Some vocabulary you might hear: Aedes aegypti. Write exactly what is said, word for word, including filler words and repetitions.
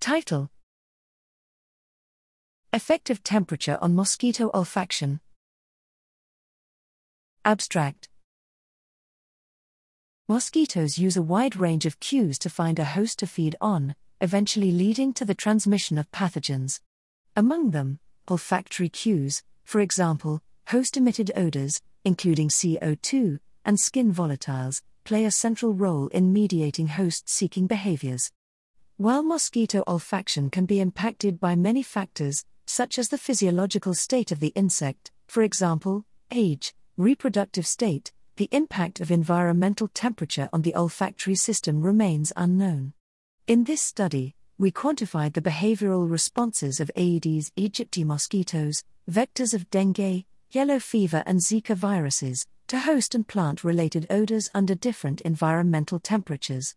Title: Effect of temperature on mosquito olfaction. Abstract: Mosquitoes use a wide range of cues to find a host to feed on, eventually leading to the transmission of pathogens. Among them, olfactory cues, for example, host-emitted odors, including C O two, and skin volatiles, play a central role in mediating host-seeking behaviors. While mosquito olfaction can be impacted by many factors, such as the physiological state of the insect, for example, age, reproductive state, the impact of environmental temperature on the olfactory system remains unknown. In this study, we quantified the behavioral responses of Aedes aegypti mosquitoes, vectors of dengue, yellow fever and Zika viruses, to host and plant-related odors under different environmental temperatures.